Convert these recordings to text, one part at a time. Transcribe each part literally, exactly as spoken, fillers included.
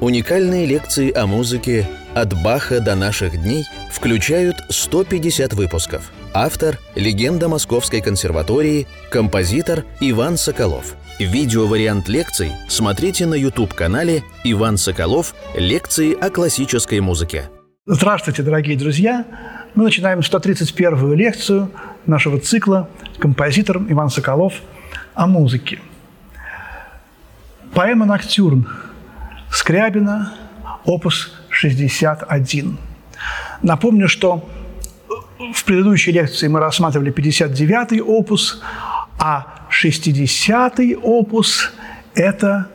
Уникальные лекции о музыке «От Баха до наших дней» включают сто пятьдесят выпусков. Автор – легенда Московской консерватории, композитор Иван Соколов. Видеовариант лекций смотрите на YouTube-канале «Иван Соколов. Лекции о классической музыке». Здравствуйте, дорогие друзья! Мы начинаем сто тридцать первую лекцию нашего цикла «Композитор Иван Соколов о музыке». Поэма «Ноктюрн» Скрябина, опус шестьдесят один. Напомню, что в предыдущей лекции мы рассматривали пятьдесят девятый опус, а шестидесятый опус – это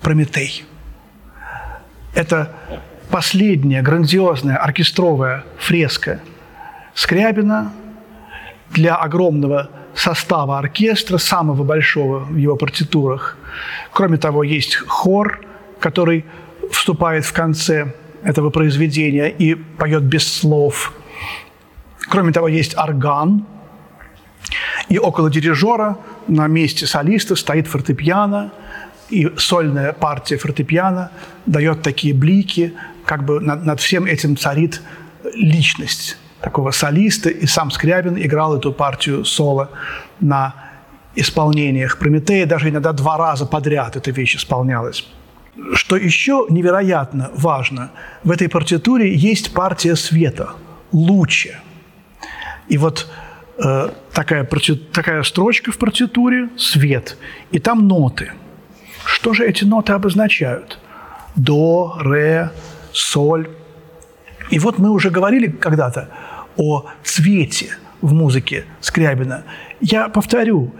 «Прометей». Это последняя грандиозная оркестровая фреска Скрябина для огромного состава оркестра, самого большого в его партитурах. Кроме того, есть хор, который вступает в конце этого произведения и поет без слов. Кроме того, есть орган, и около дирижера на месте солиста стоит фортепиано, и сольная партия фортепиано дает такие блики, как бы над, над всем этим царит личность такого солиста, и сам Скрябин играл эту партию соло на исполнениях «Прометея», даже иногда два раза подряд эта вещь исполнялась. Что еще невероятно важно, в этой партитуре есть партия света, лучи. И вот э, такая, парти... такая строчка в партитуре – свет, и там ноты. Что же эти ноты обозначают? До, ре, соль. И вот мы уже говорили когда-то о цвете в музыке Скрябина. Я повторю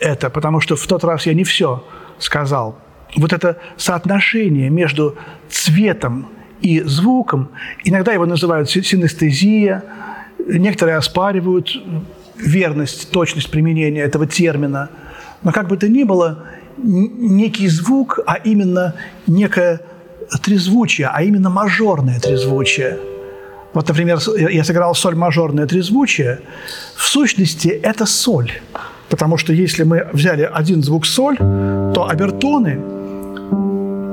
это, потому что в тот раз я не все сказал. Вот это соотношение между цветом и звуком, иногда его называют синестезия, некоторые оспаривают верность, точность применения этого термина. Но как бы то ни было, некий звук, а именно некое трезвучие, а именно мажорное трезвучие. Вот, например, я сыграл соль мажорное трезвучие. В сущности, это соль. Потому что если мы взяли один звук соль, то обертоны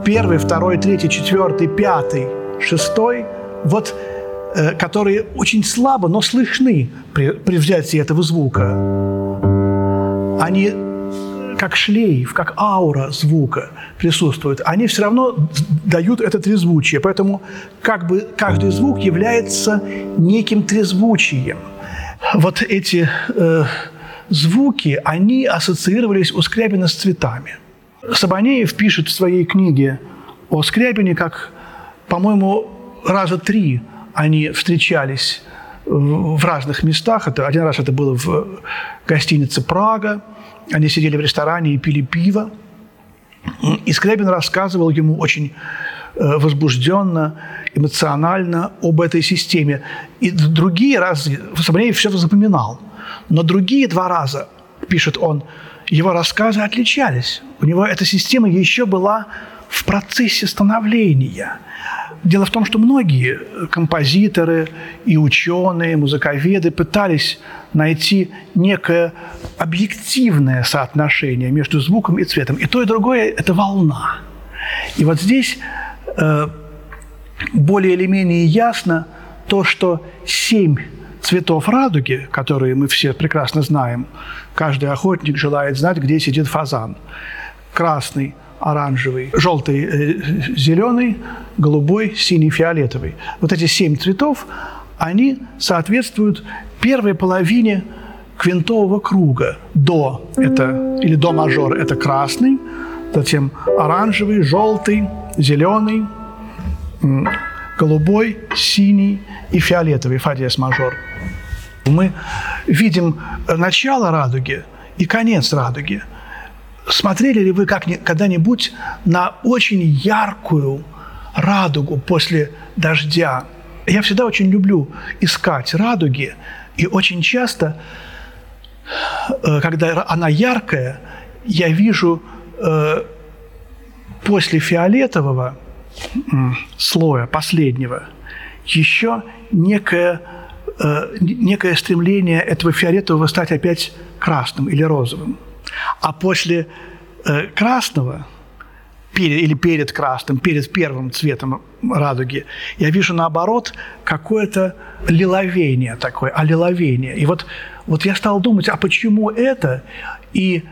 первый, второй, третий, четвертый, пятый, шестой, вот, э, которые очень слабо, но слышны при, при взятии этого звука. Они как шлейф, как аура звука присутствуют. Они все равно дают это трезвучие. Поэтому как бы каждый звук является неким трезвучием. Вот эти э, звуки, они ассоциировались у Скрябина с цветами. Сабанеев пишет в своей книге о Скрябине, как, по-моему, раза три они встречались в разных местах. Это, один раз это было в гостинице «Прага». Они сидели в ресторане и пили пиво. И Скрябин рассказывал ему очень возбужденно, эмоционально об этой системе. И другие разы Сабанеев все запоминал. Но другие два раза, пишет он, его рассказы отличались. У него эта система еще была в процессе становления. Дело в том, что многие композиторы и ученые, музыковеды пытались найти некое объективное соотношение между звуком и цветом. И то, и другое – это волна. И вот здесь э, более или менее ясно то, что семь цветов радуги, которые мы все прекрасно знаем, каждый охотник желает знать, где сидит фазан. Красный, оранжевый, желтый, зеленый, голубой, синий, фиолетовый. Вот эти семь цветов, они соответствуют первой половине квинтового круга. До это, или до мажор – это красный, затем оранжевый, желтый, зеленый, голубой, синий и фиолетовый, фа диез мажор. Мы видим начало радуги и конец радуги. Смотрели ли вы когда-нибудь на очень яркую радугу после дождя? Я всегда очень люблю искать радуги, и очень часто, когда она яркая, я вижу после фиолетового слоя, последнего, еще некое, некое стремление этого фиолетового стать опять красным или розовым. А после красного перед, или перед красным, перед первым цветом радуги, я вижу, наоборот, какое-то лиловение такое, олиловение. И вот, вот я стал думать, а почему это? И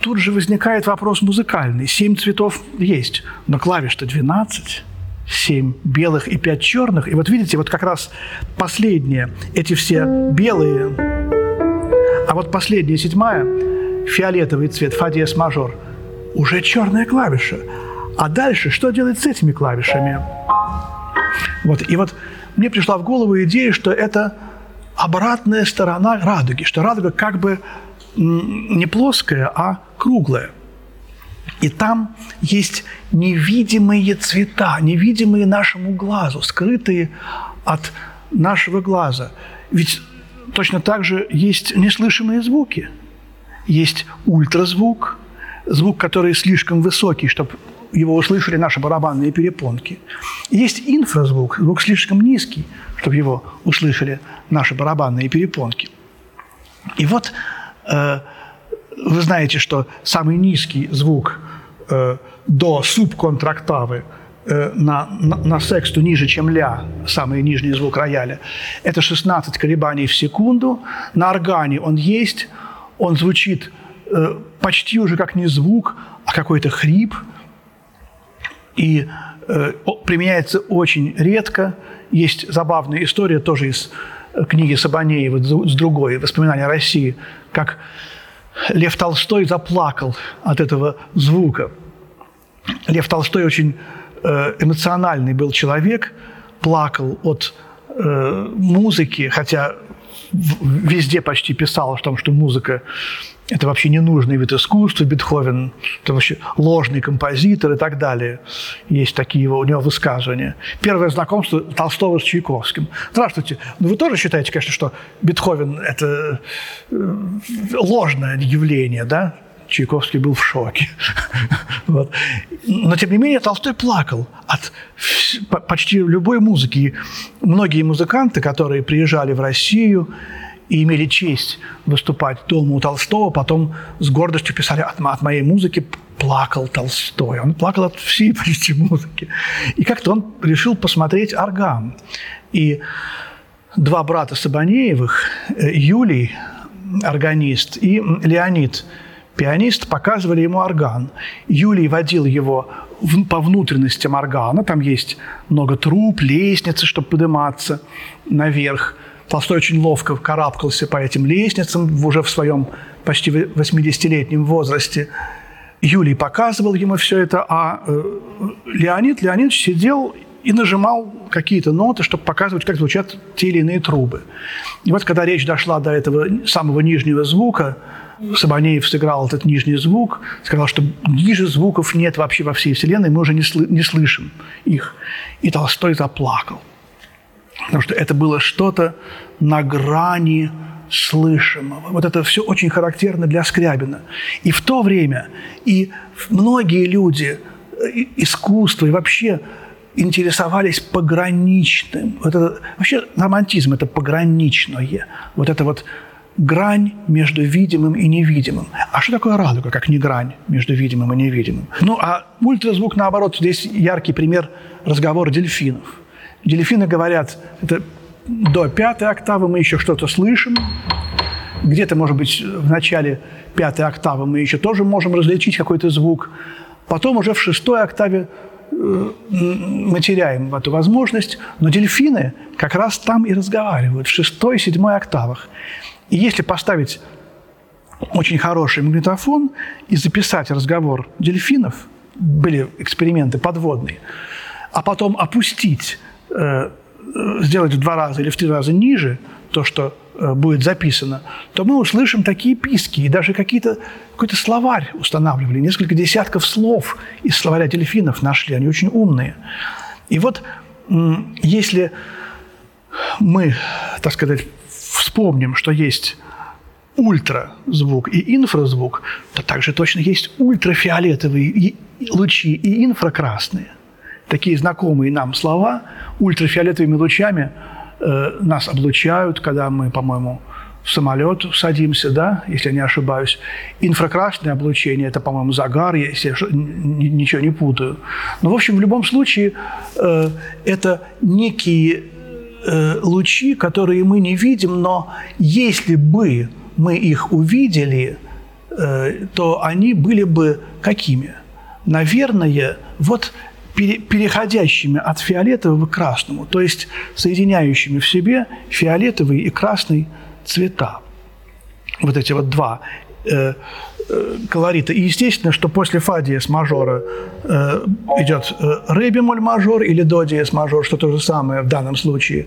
тут же возникает вопрос музыкальный. Семь цветов есть, но клавиш-то двенадцать. Семь белых и пять черных. И вот видите, вот как раз последние, эти все белые, а вот последняя, седьмая, фиолетовый цвет, фа диез мажор, уже черная клавиша. А дальше что делать с этими клавишами? Вот. И вот мне пришла в голову идея, что это обратная сторона радуги, что радуга как бы не плоская, а круглая. И там есть невидимые цвета, невидимые нашему глазу, скрытые от нашего глаза. Ведь точно так же есть неслышимые звуки. Есть ультразвук, звук, который слишком высокий, чтобы его услышали наши барабанные перепонки. Есть инфразвук, звук слишком низкий, чтобы его услышали наши барабанные перепонки. И вот э, вы знаете, что самый низкий звук э, до субконтрактавы э, на, на, на сексту ниже, чем ля, самый нижний звук рояля, это шестнадцать колебаний в секунду. На органе он есть, он звучит э, почти уже как не звук, а какой-то хрип. И э, применяется очень редко. Есть забавная история тоже из книги Сабанеева, с другой, «Воспоминания России», как Лев Толстой заплакал от этого звука. Лев Толстой очень э, эмоциональный был человек, плакал от э, музыки, хотя везде почти писал о том, что музыка – это вообще ненужный вид искусства, Бетховен – это вообще ложный композитор и так далее. Есть такие его, у него высказывания. Первое знакомство Толстого с Чайковским. Здравствуйте. Ну, вы тоже считаете, конечно, что Бетховен – это ложное явление, да? Чайковский был в шоке. Вот. Но, тем не менее, Толстой плакал от почти любой музыки. И многие музыканты, которые приезжали в Россию и имели честь выступать дома у Толстого, потом с гордостью писали: «От, мо- от моей музыки плакал Толстой». Он плакал от всей почти музыки. И как-то он решил посмотреть орган. И два брата Сабанеевых, Юлий, органист, и Леонид, пианист, показывали ему орган. Юлий водил его в, по внутренностям органа. Там есть много труб, лестницы, чтобы подниматься наверх. Толстой очень ловко карабкался по этим лестницам уже в своем почти восьмидесятилетнем возрасте. Юлий показывал ему все это, а Леонид Леонидович сидел и нажимал какие-то ноты, чтобы показывать, как звучат те или иные трубы. И вот когда речь дошла до этого самого нижнего звука, Сабанеев сыграл этот нижний звук, сказал, что ниже звуков нет вообще во всей вселенной, мы уже не, сл- не слышим их. И Толстой заплакал, потому что это было что-то на грани слышимого. Вот это все очень характерно для Скрябина. И в то время, и многие люди, и искусство, и вообще интересовались пограничным. Вот это, вообще романтизм – это пограничное. Вот это вот грань между видимым и невидимым. А что такое радуга, как не грань между видимым и невидимым? Ну, а ультразвук, наоборот, здесь яркий пример разговора дельфинов. Дельфины говорят, это до пятой октавы мы еще что-то слышим. Где-то, может быть, в начале пятой октавы мы еще тоже можем различить какой-то звук. Потом уже в шестой октаве мы теряем эту возможность, но дельфины как раз там и разговаривают, в шестой, седьмой октавах. И если поставить очень хороший магнитофон и записать разговор дельфинов, были эксперименты подводные, а потом опустить, сделать в два раза или в три раза ниже то, что будет записано, то мы услышим такие писки, и даже какие-то, какой-то словарь устанавливали, несколько десятков слов из словаря дельфинов нашли, они очень умные. И вот если мы, так сказать, вспомним, что есть ультразвук и инфразвук, то также точно есть ультрафиолетовые лучи и инфракрасные. Такие знакомые нам слова ультрафиолетовыми лучами нас облучают, когда мы, по-моему, в самолет садимся, да, если я не ошибаюсь. Инфракрасное облучение – это, по-моему, загар, если я ничего не путаю. Но, в общем, в любом случае, э, это некие э, лучи, которые мы не видим, но если бы мы их увидели, э, то они были бы какими? Наверное, вот пере, переходящими от фиолетового к красному, то есть соединяющими в себе фиолетовый и красный цвета. Вот эти вот два э, э, колорита. И естественно, что после фа диез мажора э, идет э, ре бемоль мажор или до диез мажор, что то же самое в данном случае.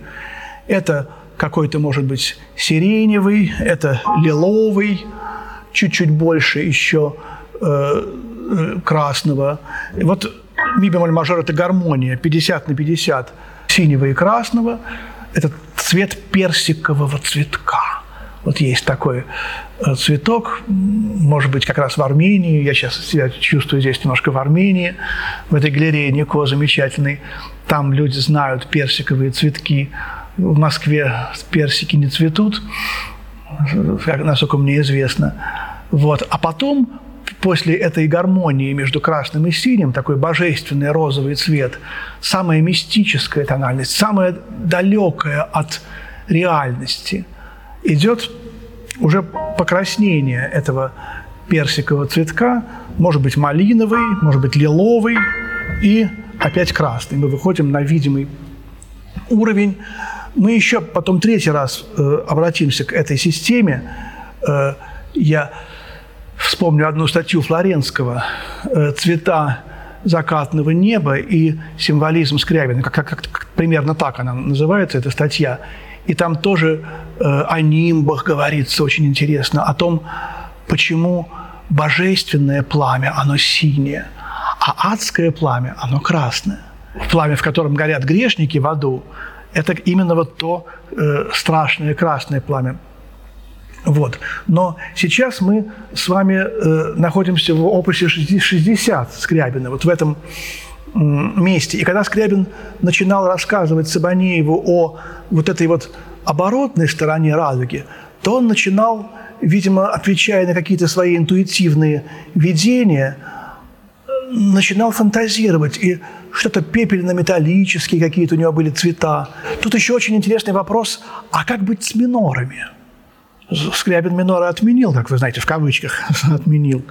Это какой-то, может быть, сиреневый, это лиловый, чуть-чуть больше еще э, э, красного. И вот ми бемоль мажор – это гармония пятьдесят на пятьдесят синего и красного. Это цвет персикового цветка. Вот есть такой цветок, может быть, как раз в Армении. Я сейчас себя чувствую здесь немножко в Армении, в этой галерее Нико замечательной. Там люди знают персиковые цветки. В Москве персики не цветут, насколько мне известно. Вот. А потом, после этой гармонии между красным и синим, такой божественный розовый цвет, самая мистическая тональность, самая далекая от реальности, идет уже покраснение этого персикового цветка, может быть, малиновый, может быть, лиловый и опять красный. Мы выходим на видимый уровень. Мы еще потом третий раз э, обратимся к этой системе. Э, я вспомню одну статью Флоренского «Цвета закатного неба и символизм Скрябина». Как, как, как, примерно так она называется, эта статья. И там тоже э, о нимбах говорится очень интересно, о том, почему божественное пламя, оно синее, а адское пламя, оно красное. Пламя, в котором горят грешники в аду, это именно вот то э, страшное красное пламя. Вот. Но сейчас мы с вами э, находимся в опусе шестьдесят Скрябина, вот в этом э, месте. И когда Скрябин начинал рассказывать Сабанееву о вот этой вот оборотной стороне радуги, то он начинал, видимо, отвечая на какие-то свои интуитивные видения, начинал фантазировать, и что-то пепельно-металлические какие-то у него были цвета. Тут еще очень интересный вопрос, а как быть с минорами? Скрябин миноры отменил, как вы знаете, в кавычках отменил.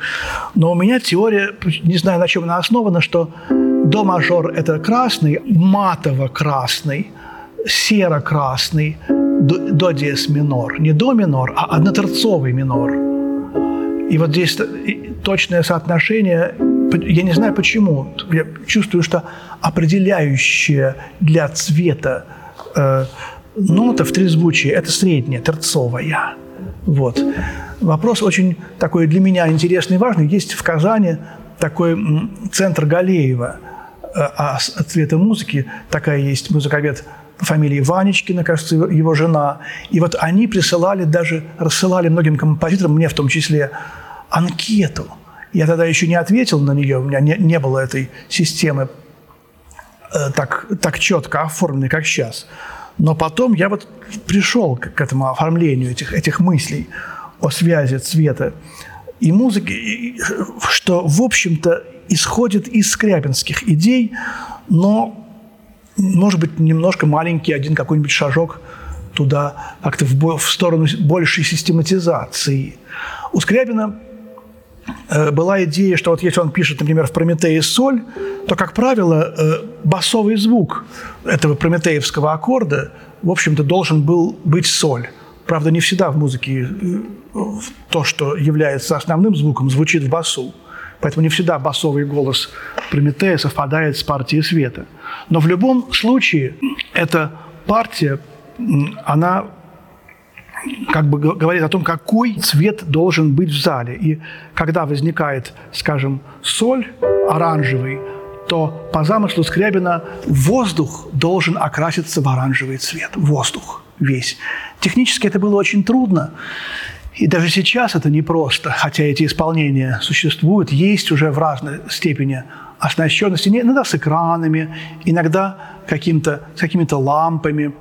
Но у меня теория, не знаю, на чем она основана, что до мажор – это красный, матово-красный, серо-красный, до, до диез минор. Не до минор, а однотерцовый минор. И вот здесь точное соотношение, я не знаю почему, я чувствую, что определяющее для цвета э, нота в трезвучии – это средняя, терцовая. Вот. Вопрос очень такой для меня интересный и важный. Есть в Казани такой центр Галеева от цвета музыки. Такая есть музыковед по фамилии Ванечкина, кажется, его жена. И вот они присылали, даже рассылали многим композиторам, мне в том числе, анкету. Я тогда еще не ответил на нее, у меня не, не было этой системы э, так, так четко оформленной, как сейчас. Но потом я вот пришел к этому оформлению этих, этих мыслей о связи цвета и музыки, и, что, в общем-то, исходит из скрябинских идей, но, может быть, немножко маленький один какой-нибудь шажок туда, как-то в, в сторону большей систематизации. У Скрябина э, была идея, что вот если он пишет, например, в «Прометее» соль, то, как правило, э, басовый звук этого прометеевского аккорда, в общем-то, должен был быть соль. Правда, не всегда в музыке то, что является основным звуком, звучит в басу. Поэтому не всегда басовый голос Прометея совпадает с партией света. Но в любом случае эта партия, она как бы говорит о том, какой цвет должен быть в зале. И когда возникает, скажем, соль, оранжевый, то по замыслу Скрябина воздух должен окраситься в оранжевый цвет. Воздух весь. Технически это было очень трудно. И даже сейчас это непросто, хотя эти исполнения существуют, есть уже в разной степени оснащенности. Иногда с экранами, иногда каким-то, с какими-то лампами.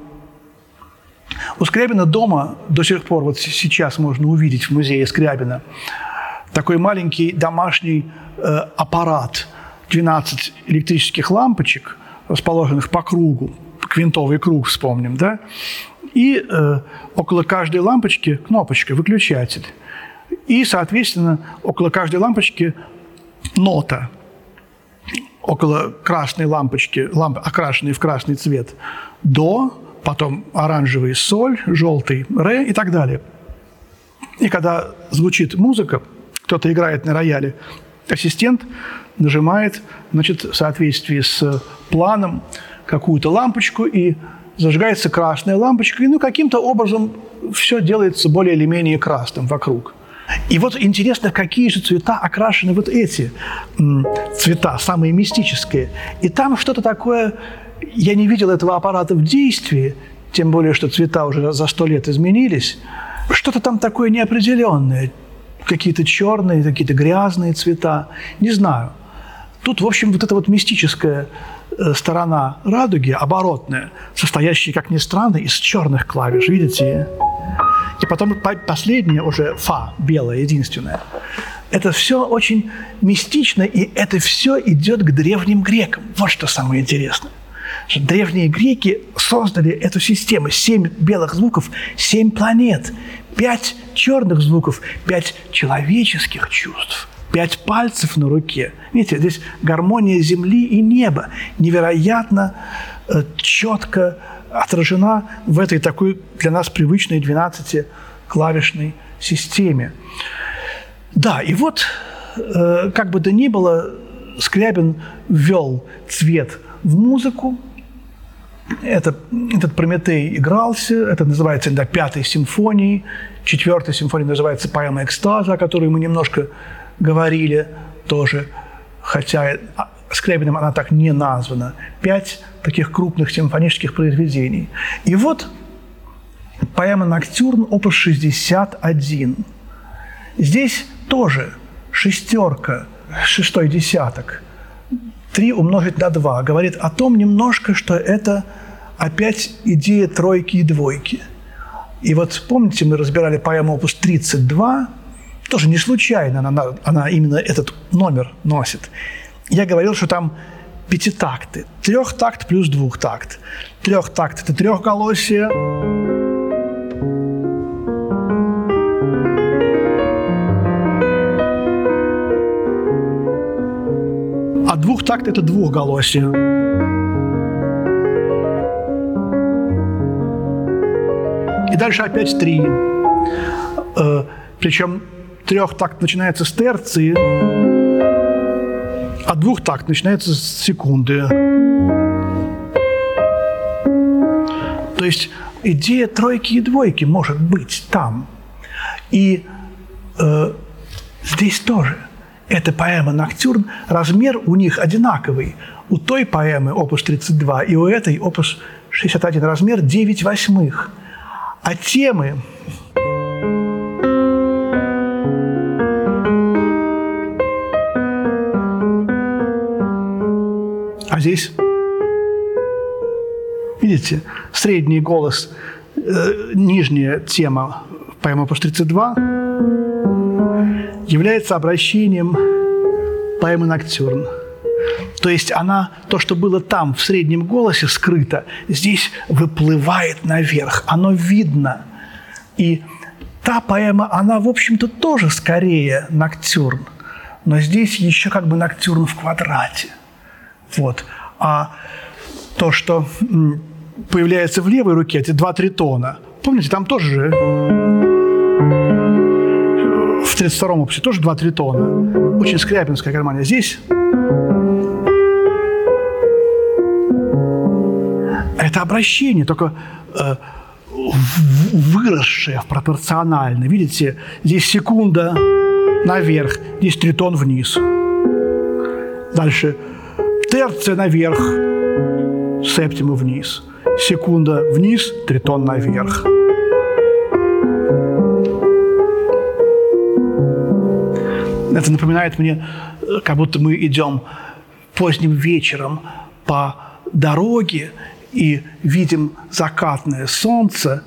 У Скрябина дома до сих пор, вот сейчас можно увидеть в музее Скрябина, такой маленький домашний э, аппарат, двенадцать электрических лампочек, расположенных по кругу, квинтовый круг, вспомним, да, и э, около каждой лампочки кнопочка, выключатель, и, соответственно, около каждой лампочки нота, около красной лампочки, ламп, окрашенной в красный цвет, до, потом оранжевый соль, желтый ре и так далее. И когда звучит музыка, кто-то играет на рояле, ассистент нажимает, значит, в соответствии с планом какую-то лампочку, и зажигается красная лампочка, и ну, каким-то образом все делается более или менее красным вокруг. И вот интересно, какие же цвета окрашены вот эти м- цвета, самые мистические. И там что-то такое... Я не видел этого аппарата в действии, тем более, что цвета уже за сто лет изменились. Что-то там такое неопределенное. Какие-то черные, какие-то грязные цвета. Не знаю. Тут, в общем, вот эта вот мистическая сторона радуги, оборотная, состоящая, как ни странно, из черных клавиш, видите? И потом последняя уже фа, белая, единственная. Это все очень мистично, и это все идет к древним грекам. Вот что самое интересное. Древние греки создали эту систему. Семь белых звуков, семь планет, пять черных звуков, пять человеческих чувств, пять пальцев на руке. Видите, здесь гармония земли и неба невероятно э, четко отражена в этой такой для нас привычной двенадцатиклавишной системе. Да, и вот, э, как бы то ни было, Скрябин ввел цвет в музыку. Это, этот Прометей игрался, это называется иногда пятой симфонией, четвертой симфонией называется поэма «Экстаза», о которой мы немножко говорили тоже, хотя Скрябиным она так не названа. Пять таких крупных симфонических произведений. И вот поэма «Ноктюрн», опус шестьдесят один. Здесь тоже шестерка, шестой десяток. три умножить на два говорит о том немножко, что это опять идея тройки и двойки. И вот помните, мы разбирали поэму опус тридцать два, тоже не случайно она, она именно этот номер носит. Я говорил, что там пятитакты. Трехтакт плюс двухтакт. Трехтакт – это трехголосие. А двухтакт – это двухголосие. И дальше опять три. Э, причем трехтакт начинается с терции, а двухтакт начинается с секунды. То есть идея тройки и двойки может быть там. И э, здесь тоже. Эта поэма «Ноктюрн», размер у них одинаковый. У той поэмы опус тридцать два и у этой опус шестьдесят один размер девять восьмых. А темы... А здесь... Видите? Средний голос, э, нижняя тема поэмы опус тридцать два... является обращением поэмы «Ноктюрн». То есть она, то, что было там в среднем голосе скрыто, здесь выплывает наверх, оно видно. И та поэма, она, в общем-то, тоже скорее «Ноктюрн», но здесь еще как бы «Ноктюрн» в квадрате. Вот. А то, что появляется в левой руке, эти два тритона, помните, там тоже же... В тридцать втором опусе тоже два тритона. Очень скрябинская гармония. Здесь это обращение, только э, выросшее в пропорционально. Видите, здесь секунда наверх, здесь тритон вниз. Дальше терция наверх, септима вниз. Секунда вниз, тритон наверх. Это напоминает мне, как будто мы идем поздним вечером по дороге и видим закатное солнце,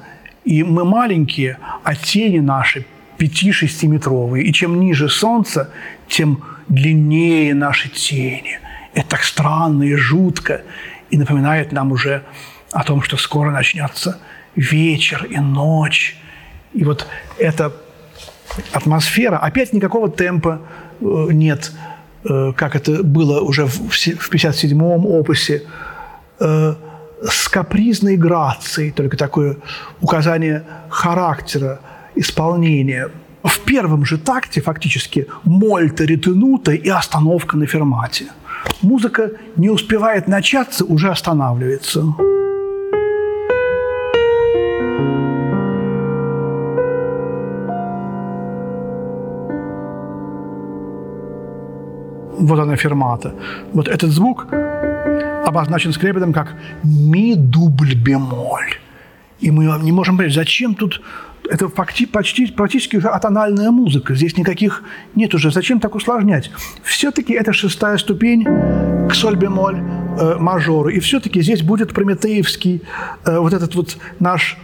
И мы маленькие, а тени наши пяти-шестиметровые. И чем ниже солнце, тем длиннее наши тени. Это так странно и жутко. И напоминает нам уже о том, что скоро начнется вечер и ночь. И вот эта атмосфера, опять никакого темпа нет, как это было уже в пятьдесят седьмом опусе, с капризной грацией, только такое указание характера, исполнения. В первом же такте фактически мольта ретенута и остановка на фермате. Музыка не успевает начаться, уже останавливается. Вот она, фермата. Вот этот звук обозначен скрепетом как ми-дубль-бемоль. И мы не можем понять, зачем тут... Это почти, почти, практически уже атональная музыка. Здесь никаких нет уже. Зачем так усложнять? Все-таки это шестая ступень к соль-бемоль э, мажору. И все-таки здесь будет прометеевский э, вот этот вот наш...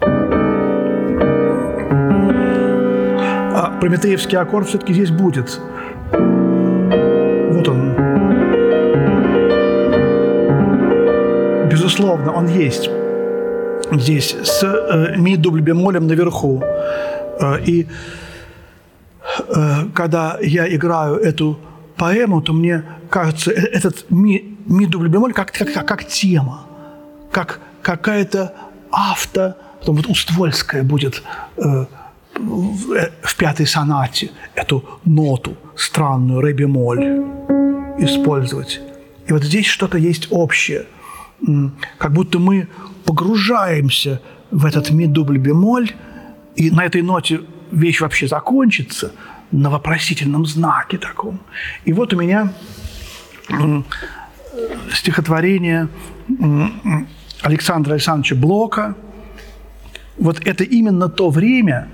А, прометеевский аккорд все-таки здесь будет. Вот он. Безусловно, он есть. Здесь с э, ми-дубль-бемолем наверху. Э, и э, когда я играю эту поэму, то мне кажется, этот ми, ми-дубль-бемоль как, как, как, как тема, как какая-то авто... Потом вот Уствольская будет э, в, э, в пятой сонате эту ноту странную, ре-бемоль, использовать. И вот здесь что-то есть общее. Как будто мы погружаемся в этот ми-дубль-бемоль, и на этой ноте вещь вообще закончится на вопросительном знаке таком. И вот у меня стихотворение Александра Александровича Блока. Вот это именно то время,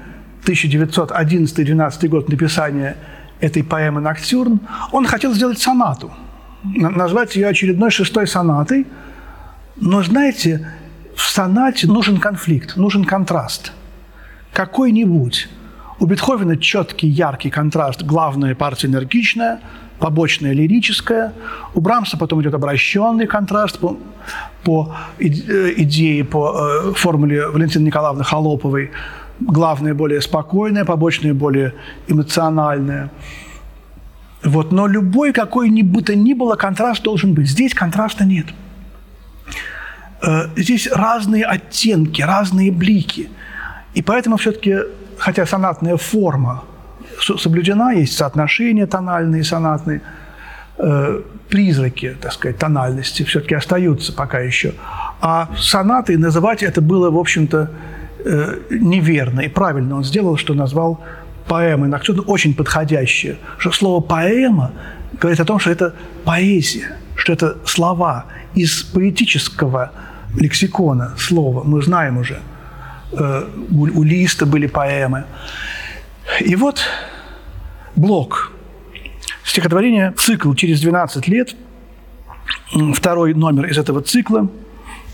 тысяча девятьсот одиннадцатый-двенадцатый год написания этой поэмы «Ноктюрн». Он хотел сделать сонату, назвать ее очередной шестой сонатой. Но, знаете, в сонате нужен конфликт, нужен контраст. Какой-нибудь. У Бетховена четкий, яркий контраст. Главная партия энергичная, побочная лирическая. У Брамса потом идет обращенный контраст по, по идее, по формуле Валентины Николаевны Холоповой. Главная более спокойная, побочная более эмоциональная. Вот. Но любой, какой бы то ни было, контраст должен быть. Здесь контраста нет. Здесь разные оттенки, разные блики. И поэтому все-таки, хотя сонатная форма соблюдена, есть соотношения тональные и сонатные, призраки, так сказать, тональности все-таки остаются пока еще. А сонатой называть это было, в общем-то, неверно. И правильно он сделал, что назвал поэмой «Ноктюрн», очень подходящее. Что слово «поэма» говорит о том, что это поэзия, что это слова из поэтического лексикона слова. Мы знаем уже, у, у Листа были поэмы. И вот Блок. Стихотворение, цикл «Через двенадцать лет», второй номер из этого цикла.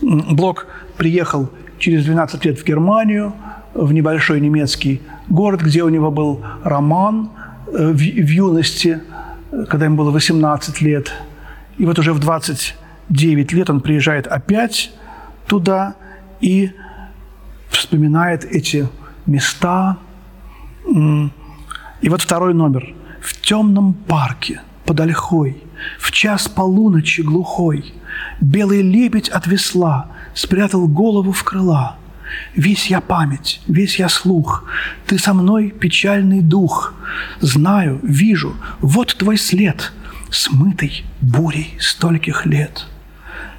Блок приехал через двенадцать лет в Германию, в небольшой немецкий город, где у него был роман в, в юности, когда ему было восемнадцать лет. И вот уже в двадцать девять лет он приезжает опять туда и вспоминает эти места. И вот второй номер. В темном парке под ольхой, в час полуночи глухой, белый лебедь от весла спрятал голову в крыла. Весь я память, весь я слух, ты со мной печальный дух. Знаю, вижу, вот твой след, смытый бурей стольких лет.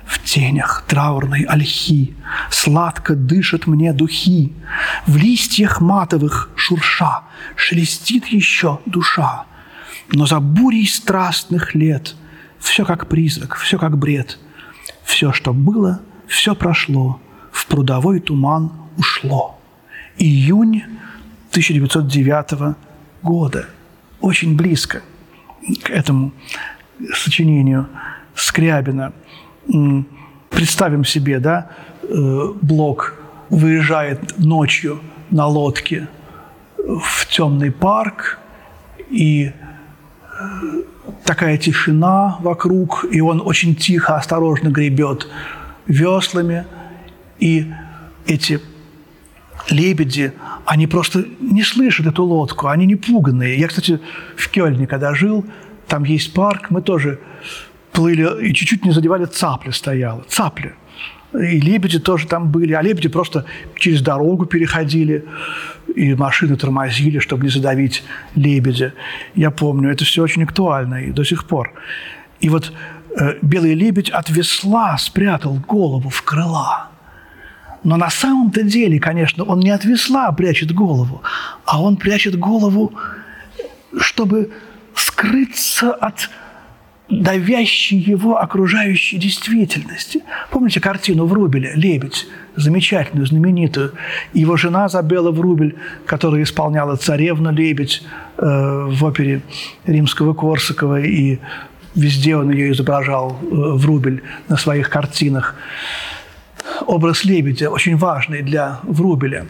В тенях траурной ольхи сладко дышат мне духи, в листьях матовых шурша шелестит еще душа. Но за бурей страстных лет все как призрак, все как бред. Все, что было, все прошло, в прудовой туман ушло. Июнь тысяча девятьсот девятого года. Очень близко к этому сочинению Скрябина. Представим себе, да, Блок выезжает ночью на лодке в темный парк, и такая тишина вокруг, и он очень тихо, осторожно гребет веслами, и эти лебеди, они просто не слышат эту лодку, они не пуганные. Я, кстати, в Кёльне, когда жил, там есть парк, мы тоже плыли и чуть-чуть не задевали, цапля стояла, цапля. И лебеди тоже там были, а лебеди просто через дорогу переходили, и машины тормозили, чтобы не задавить лебедя. Я помню, это все очень актуально и до сих пор. И вот э, белый лебедь от весла спрятал голову в крыла. Но на самом-то деле, конечно, он не от весла прячет голову, а он прячет голову, чтобы скрыться от давящей его окружающей действительности. Помните картину Врубеля «Лебедь», замечательную, знаменитую? Его жена Изабелла Врубель, которая исполняла царевну «Лебедь» э, в опере Римского-Корсакова, и везде он ее изображал, э, Врубель, на своих картинах. Образ лебедя очень важный для Врубеля.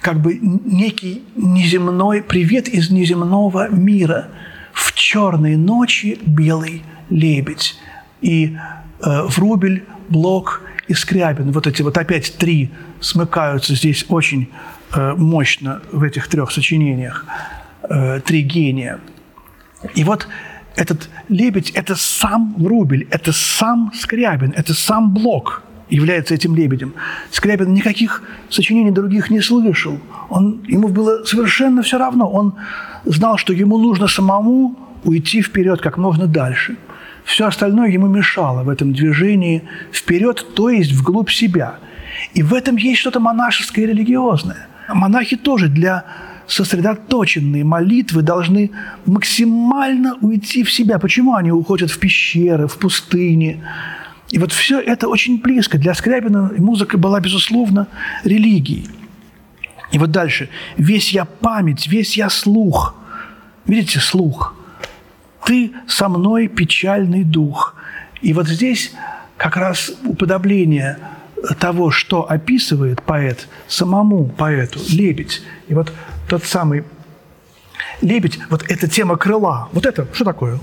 Как бы некий неземной привет из неземного мира. В черной ночи белый лебедь. И э, Врубель, Блок и Скрябин. Вот эти вот опять три смыкаются здесь очень э, мощно в этих трех сочинениях. Э, три гения. И вот этот лебедь – это сам Врубель, это сам Скрябин, это сам Блок является этим лебедем. Скрябин никаких сочинений других не слышал. Он, ему было совершенно все равно. Он знал, что ему нужно самому уйти вперед как можно дальше. Все остальное ему мешало в этом движении вперед, то есть вглубь себя. И в этом есть что-то монашеское и религиозное. Монахи тоже для сосредоточенные молитвы должны максимально уйти в себя. Почему они уходят в пещеры, в пустыни? И вот все это очень близко. Для Скрябина музыка была, безусловно, религией. И вот дальше. «Весь я память, весь я слух». Видите, слух. «Ты со мной, печальный дух». И вот здесь как раз уподобление того, что описывает поэт, самому поэту, лебедь. И вот тот самый лебедь, вот эта тема крыла. Вот это что такое?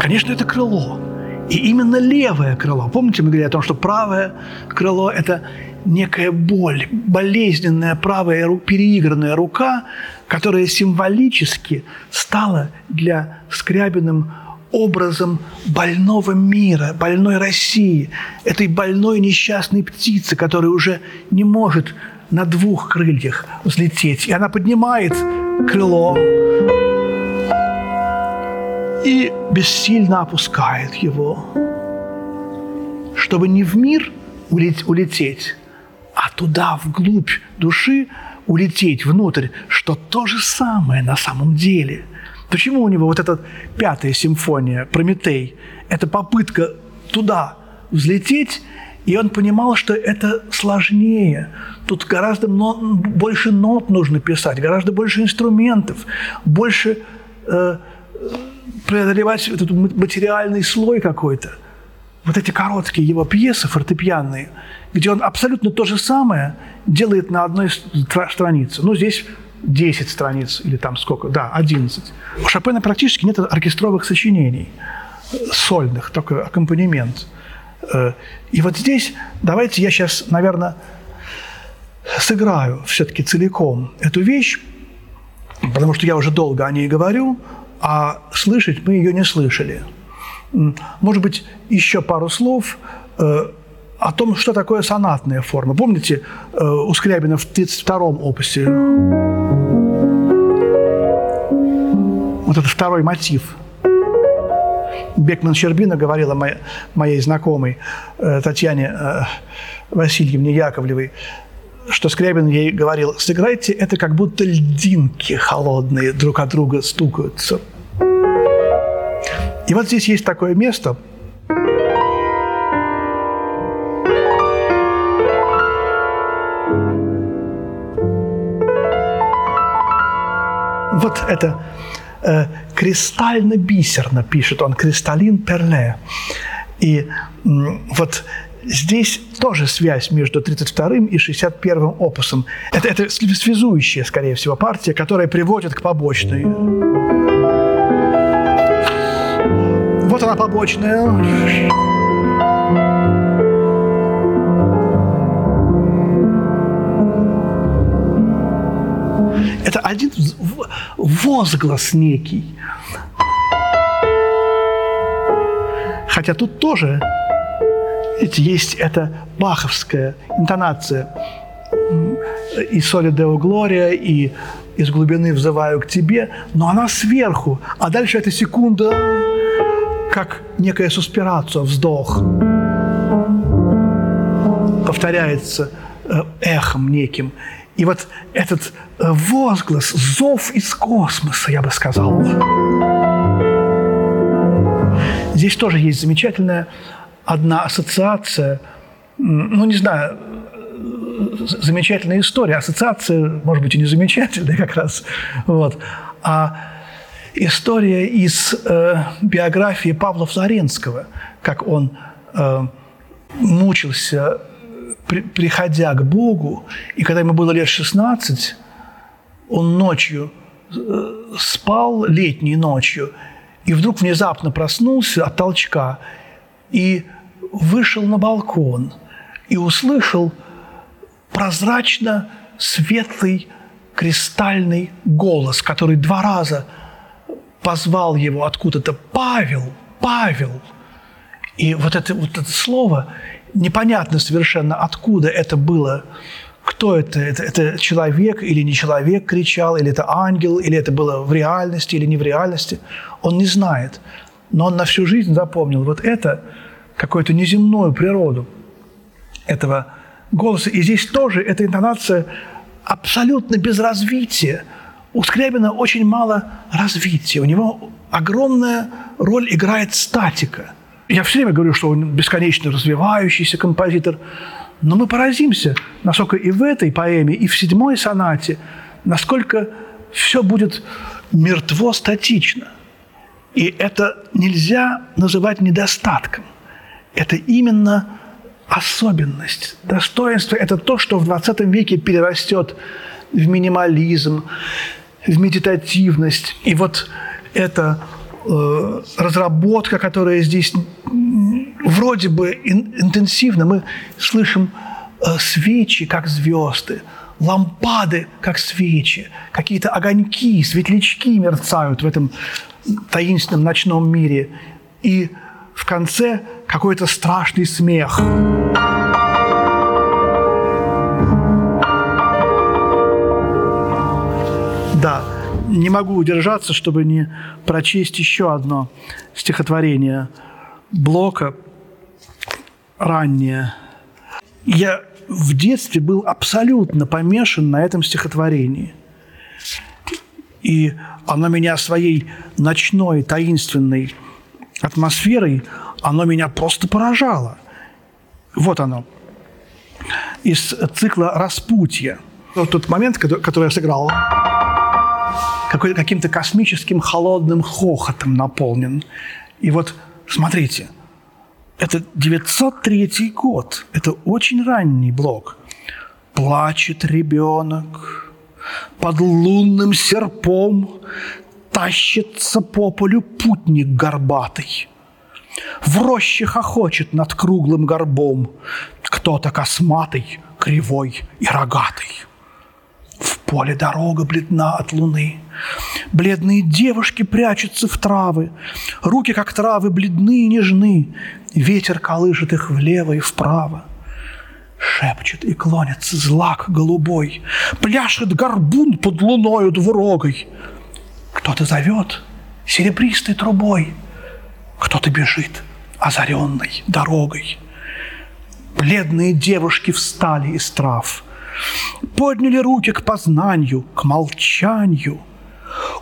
Конечно, это крыло. И именно левое крыло. Помните, мы говорили о том, что правое крыло – это некая боль, болезненная правая переигранная рука, которая символически стала для Скрябиным образом больного мира, больной России, этой больной несчастной птицы, которая уже не может на двух крыльях взлететь. И она поднимает крыло и бессильно опускает его, чтобы не в мир улететь, а туда, вглубь души, улететь внутрь, что то же самое на самом деле. Почему у него вот эта пятая симфония «Прометей» – это попытка туда взлететь, и он понимал, что это сложнее. Тут гораздо много, больше нот нужно писать, гораздо больше инструментов, больше э, преодолевать этот материальный слой какой-то. Вот эти короткие его пьесы фортепианные, где он абсолютно то же самое делает на одной странице. Ну, здесь десять страниц или там сколько, да, одиннадцать. У Шопена практически нет оркестровых сочинений, сольных, только аккомпанемент. И вот здесь давайте я сейчас, наверное, сыграю все-таки целиком эту вещь, потому что я уже долго о ней говорю, а слышать мы ее не слышали. Может быть, еще пару слов о том, что такое сонатная форма. Помните, у Скрябина в тридцать втором опусе вот этот второй мотив. Бекман-Щербина говорила моя, моей знакомой Татьяне Васильевне Яковлевой, что Скрябин ей говорил: «Сыграйте, это как будто льдинки холодные друг от друга стукаются». И вот здесь есть такое место, вот это э, кристально-бисерно пишет он, кристаллин перле. И м, вот здесь тоже связь между тридцать вторым и шестьдесят первым опусом. Это, это связующая, скорее всего, партия, которая приводит к побочной. Вот она, побочная. Это один возглас некий. Хотя тут тоже есть эта баховская интонация. И «Соле Део Глория», и «Из глубины взываю к тебе», но она сверху. А дальше эта секунда, как некая суспирация, вздох, повторяется эхом неким. И вот этот возглас, зов из космоса, я бы сказал. Здесь тоже есть замечательная одна ассоциация, ну, не знаю, замечательная история. Ассоциация, может быть, и не замечательная как раз. Вот. А история из э, биографии Павла Флоренского, как он э, мучился, приходя к Богу, и когда ему было лет шестнадцать, он ночью спал, летней ночью, и вдруг внезапно проснулся от толчка и вышел на балкон и услышал прозрачно светлый кристальный голос, который два раза позвал его откуда-то: «Павел! Павел!» И вот это, вот это слово... Непонятно совершенно, откуда это было, кто это, это, это человек или не человек кричал, или это ангел, или это было в реальности, или не в реальности, он не знает. Но он на всю жизнь запомнил вот это, какую-то неземную природу этого голоса. И здесь тоже эта интонация абсолютно без развития. У Скрябина очень мало развития, у него огромная роль играет статика. Я все время говорю, что он бесконечно развивающийся композитор, но мы поразимся, насколько и в этой поэме, и в седьмой сонате, насколько все будет мертво статично. И это нельзя называть недостатком. Это именно особенность, достоинство. Это то, что в двадцатом веке перерастет в минимализм, в медитативность. И вот это... разработка, которая здесь вроде бы интенсивна. Мы слышим свечи, как звезды, лампады, как свечи, какие-то огоньки, светлячки мерцают в этом таинственном ночном мире. И в конце какой-то страшный смех. Да. Не могу удержаться, чтобы не прочесть еще одно стихотворение Блока, раннее. Я в детстве был абсолютно помешан на этом стихотворении. И оно меня своей ночной, таинственной атмосферой, оно меня просто поражало. Вот оно. Из цикла «Распутье». Вот тот момент, который я сыграл... каким-то космическим холодным хохотом наполнен. И вот, смотрите, это девятьсот третий год, это очень ранний Блок. «Плачет ребенок, под лунным серпом тащится по полю путник горбатый. В роще хохочет над круглым горбом кто-то косматый, кривой и рогатый. В поле дорога бледна от луны. Бледные девушки прячутся в травы. Руки, как травы, бледны и нежны. Ветер колышет их влево и вправо. Шепчет и клонится злак голубой. Пляшет горбун под луною двурогой. Кто-то зовет серебристой трубой. Кто-то бежит озаренной дорогой. Бледные девушки встали из трав. Подняли руки к познанию, к молчанию.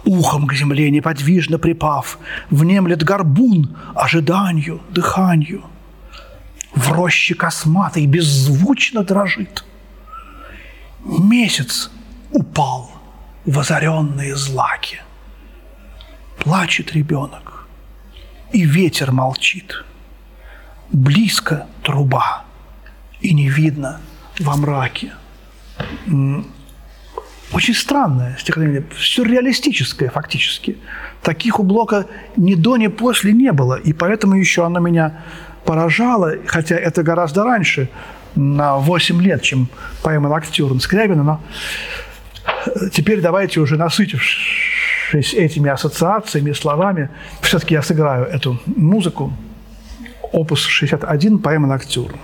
Ухом к земле неподвижно припав, внемлет горбун ожиданию, дыханию. В роще косматой беззвучно дрожит. Месяц упал в озаренные злаки. Плачет ребенок, и ветер молчит. Близко труба и не видно во мраке. Очень странное стихотворение, сюрреалистическое фактически. Таких у Блока ни до, ни после не было, и поэтому еще оно меня поражало, хотя это гораздо раньше, на восемь лет, чем поэма «Ноктюрн» Скрябина, но теперь давайте, уже насытившись этими ассоциациями, словами, все-таки я сыграю эту музыку, опус шестьдесят один, поэма «Ноктюрн».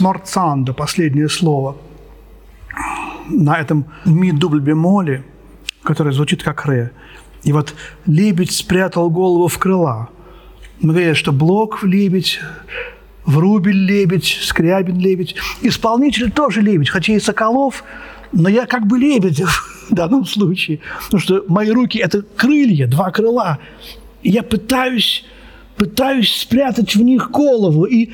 Smart Sound, последнее слово, на этом ми-дубль-бемоле, который звучит как ре. И вот лебедь спрятал голову в крыла. Мы говорили, что Блок – лебедь, Врубель – лебедь, Скрябин – лебедь. Исполнитель тоже лебедь, хотя и Соколов, но я как бы Лебедев в данном случае. Потому что мои руки – это крылья, два крыла. И я пытаюсь, пытаюсь спрятать в них голову и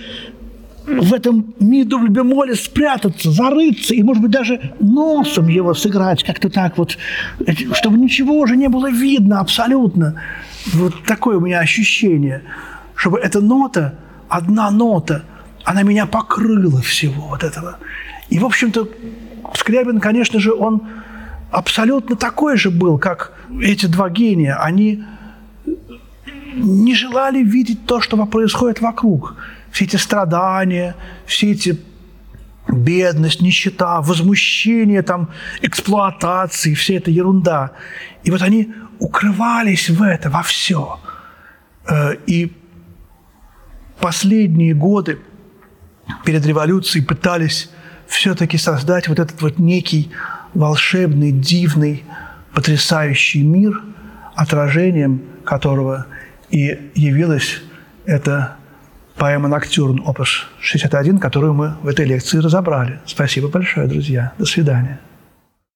в этом ми-дубль-бемоле спрятаться, зарыться и, может быть, даже носом его сыграть как-то так вот, чтобы ничего уже не было видно абсолютно. Вот такое у меня ощущение, чтобы эта нота, одна нота, она меня покрыла всего вот этого. И, в общем-то, Скрябин, конечно же, он абсолютно такой же был, как эти два гения. Они не желали видеть то, что происходит вокруг. Все эти страдания, все эти бедность, нищета, возмущение, там, эксплуатации, вся эта ерунда. И вот они укрывались в это, во все. И последние годы перед революцией пытались все-таки создать вот этот вот некий волшебный, дивный, потрясающий мир, отражением которого и явилась эта поэма «Ноктюрн», опус шестьдесят один, которую мы в этой лекции разобрали. Спасибо большое, друзья. До свидания.